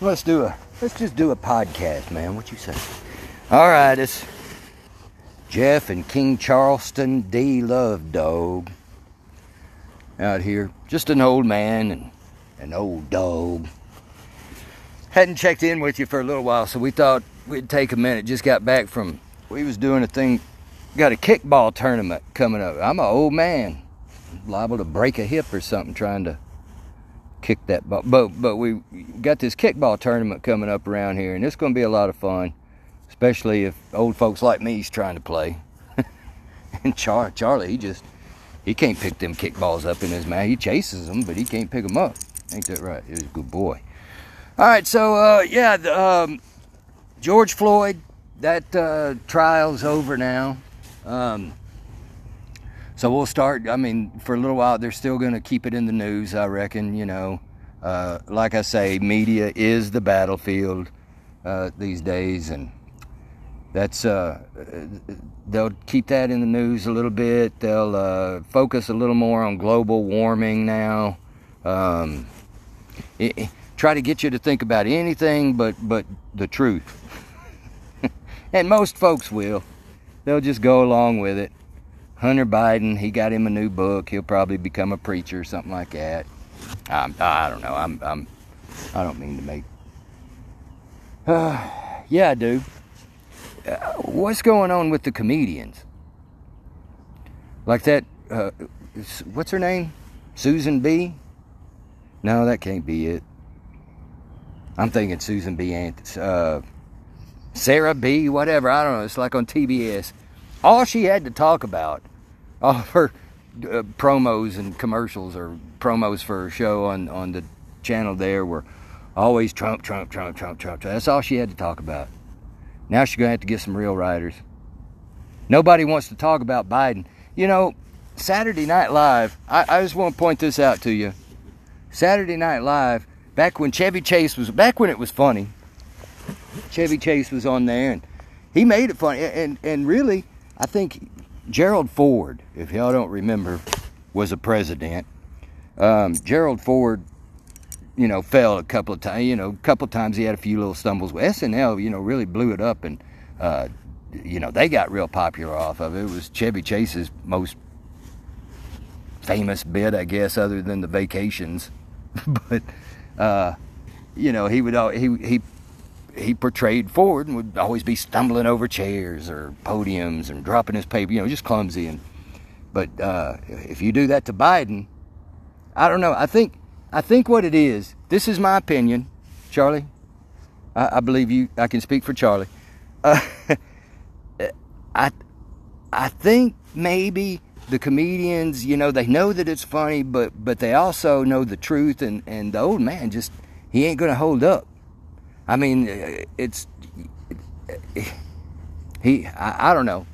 Let's just do a podcast, man. What you say? All right, it's Jeff and King Charleston D. Love Dog out here. Just an old man and an old dog. Hadn't checked in with you for a little while, so we thought we'd take a minute. Just got back from, we was doing a thing, got a kickball tournament coming up. I'm an old man, liable to break a hip or something trying to kick that ball. But we got this kickball tournament coming up around here, and it's going to be a lot of fun, especially if old folks like me's trying to play. And Charlie, he can't pick them kickballs up in his mouth. He chases them, but he can't pick them up. Ain't that right? He was a good boy. All right, so, George Floyd, that trial's over now. So we'll start, for a little while, they're still going to keep it in the news, I reckon, Like I say, media is the battlefield these days, and that's, they'll keep that in the news a little bit. They'll focus a little more on global warming now. Try to get you to think about anything but the truth. And most folks will. They'll just go along with it. Hunter Biden, he got him a new book. He'll probably become a preacher or something like that. I don't know. I don't mean to make... yeah, I do. What's going on with the comedians? Like that... what's her name? Susan B.? No, that can't be it. I'm thinking Susan B. Anthony, Sarah B., whatever. I don't know. It's like on TBS. All she had to talk about, all of her promos and commercials or promos for her show on the channel there were always Trump, Trump, Trump, Trump, Trump. That's all she had to talk about. Now she's going to have to get some real writers. Nobody wants to talk about Biden. You know, Saturday Night Live, I just want to point this out to you. Saturday Night Live, back when Chevy Chase was, back when it was funny, Chevy Chase was on there, and he made it funny. And really, I think Gerald Ford, if y'all don't remember, was a president. Gerald Ford, fell a couple of times. A couple of times he had a few little stumbles. Well, SNL, really blew it up, and they got real popular off of it. It was Chevy Chase's most famous bit, I guess, other than the vacations. But he portrayed Ford and would always be stumbling over chairs or podiums and dropping his paper, just clumsy. But if you do that to Biden, I don't know. I think what it is, this is my opinion, Charlie. I believe you, I can speak for Charlie. I think maybe the comedians, they know that it's funny, but they also know the truth, and the old man just, he ain't going to hold up. I mean, I don't know.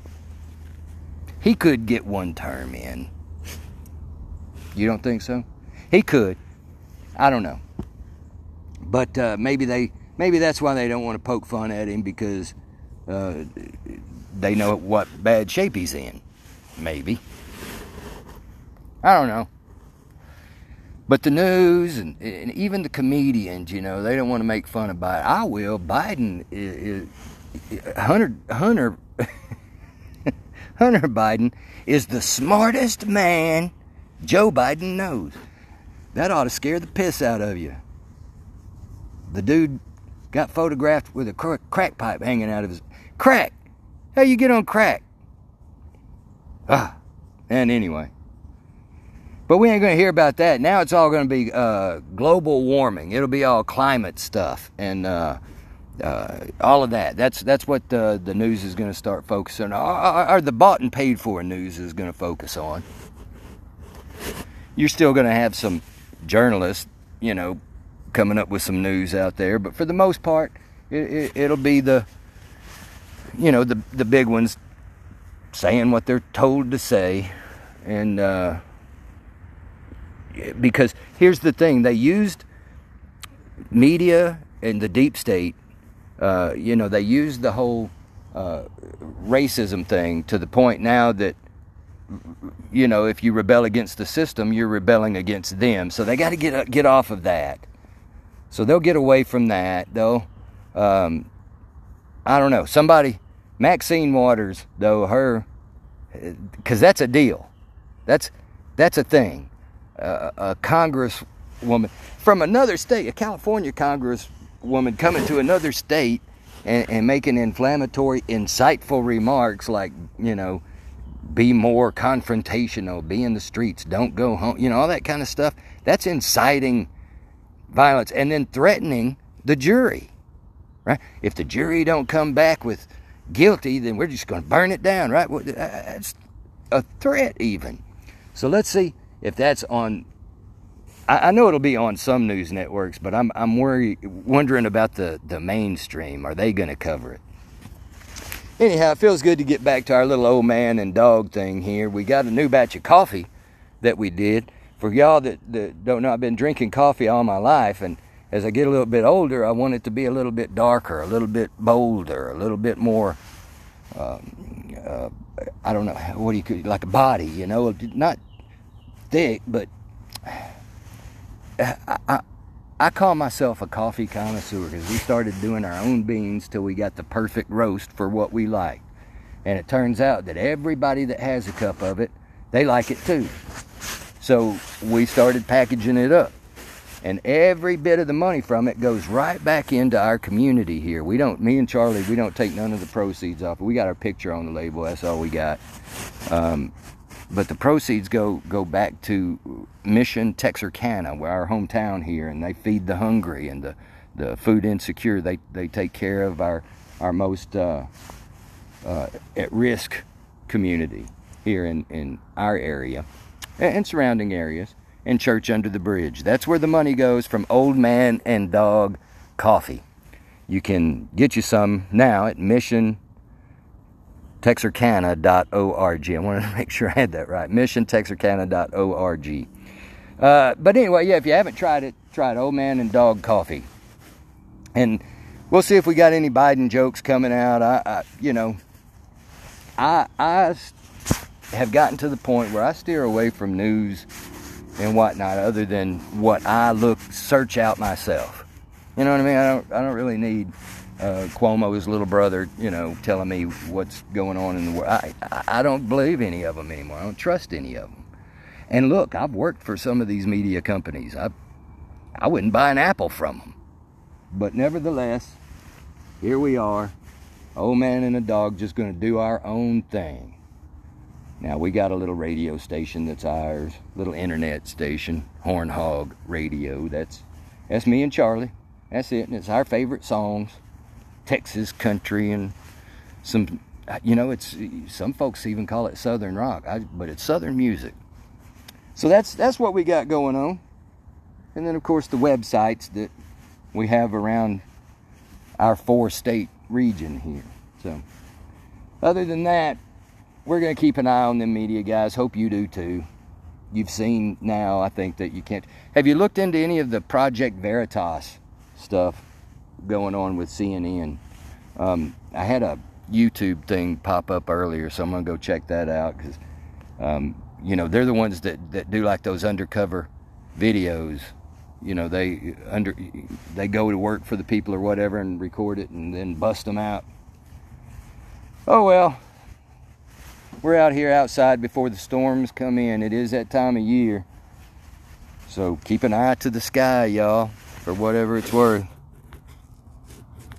He could get one term in. You don't think so? He could. I don't know. But maybe that's why they don't want to poke fun at him, because they know what bad shape he's in. Maybe. I don't know. But the news and even the comedians, they don't want to make fun of Biden. I will. Biden is Hunter Biden is the smartest man Joe Biden knows. That ought to scare the piss out of you. The dude got photographed with a crack pipe hanging out of his... Crack! How you get on crack? And anyway... But we ain't going to hear about that. Now it's all going to be global warming. It'll be all climate stuff and all of that. That's what the news is going to start focusing on. Or the bought and paid for news is going to focus on. You're still going to have some journalists, coming up with some news out there. But for the most part, it'll be the, the big ones saying what they're told to say. And... because here's the thing, they used media and the deep state, they used the whole racism thing to the point now that, if you rebel against the system, you're rebelling against them. So they got to get off of that. So they'll get away from that, though. I don't know. Somebody, Maxine Waters, though, her, because that's a deal. That's a thing. A congresswoman from another state, a California congresswoman coming to another state and making inflammatory, insightful remarks like, you know, be more confrontational, be in the streets, don't go home, you know, all that kind of stuff. That's inciting violence and then threatening the jury, right? If the jury don't come back with guilty, then we're just going to burn it down, right? That's a threat even. So let's see if that's on, I know it'll be on some news networks, but I'm wondering about the mainstream. Are they going to cover it? Anyhow, it feels good to get back to our little old man and dog thing here. We got a new batch of coffee that we did. For y'all that don't know, I've been drinking coffee all my life, and as I get a little bit older, I want it to be a little bit darker, a little bit bolder, a little bit more, I don't know, what do you call it, like a body, you know? Not thick, but I call myself a coffee connoisseur because we started doing our own beans till we got the perfect roast for what we like. And it turns out that everybody that has a cup of it, they like it too. So we started packaging it up. And every bit of the money from it goes right back into our community here. We don't, me and Charlie, we don't take none of the proceeds off. We got our picture on the label. That's all we got. But the proceeds go back to Mission Texarkana, where our hometown here, and they feed the hungry and the food insecure. They take care of our most at-risk community here in our area and surrounding areas. And Church Under the Bridge. That's where the money goes from Old Man and Dog Coffee. You can get you some now at missiontexarkana.org. I wanted to make sure I had that right. missiontexarkana.org. But anyway, yeah, if you haven't tried it, try it. Old Man and Dog Coffee. And we'll see if we got any Biden jokes coming out. I have gotten to the point where I steer away from news and whatnot, other than what I search out myself. You know what I mean? I don't really need Cuomo's little brother, you know, telling me what's going on in the world. I don't believe any of them anymore. I don't trust any of them. And look, I've worked for some of these media companies. I wouldn't buy an apple from them. But nevertheless, here we are, old man and a dog, just going to do our own thing. Now, we got a little radio station that's ours, little internet station, Horn Hog Radio. That's me and Charlie. That's it, and it's our favorite songs, Texas country, and some, you know, it's, some folks even call it Southern rock, but it's Southern music. So that's what we got going on. And then, of course, the websites that we have around our four-state region here. So other than that, we're going to keep an eye on them media guys. Hope you do too. You've seen now, I think, that you can't. Have you looked into any of the Project Veritas stuff going on with CNN? I had a YouTube thing pop up earlier, so I'm going to go check that out. Because, you know, they're the ones that do like those undercover videos. You know, they go to work for the people or whatever and record it and then bust them out. Oh, well. We're out here outside before the storms come in. It is that time of year. So keep an eye to the sky, y'all, for whatever it's worth.